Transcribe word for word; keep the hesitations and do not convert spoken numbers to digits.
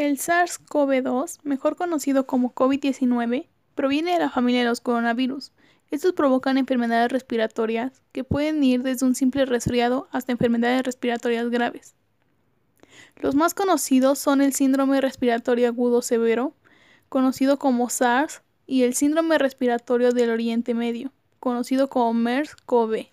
El SARS-CoV dos, mejor conocido como COVID diecinueve, proviene de la familia de los coronavirus. Estos provocan enfermedades respiratorias que pueden ir desde un simple resfriado hasta enfermedades respiratorias graves. Los más conocidos son el síndrome respiratorio agudo severo, conocido como SARS, y el síndrome respiratorio del Oriente Medio, conocido como MERS-CoV.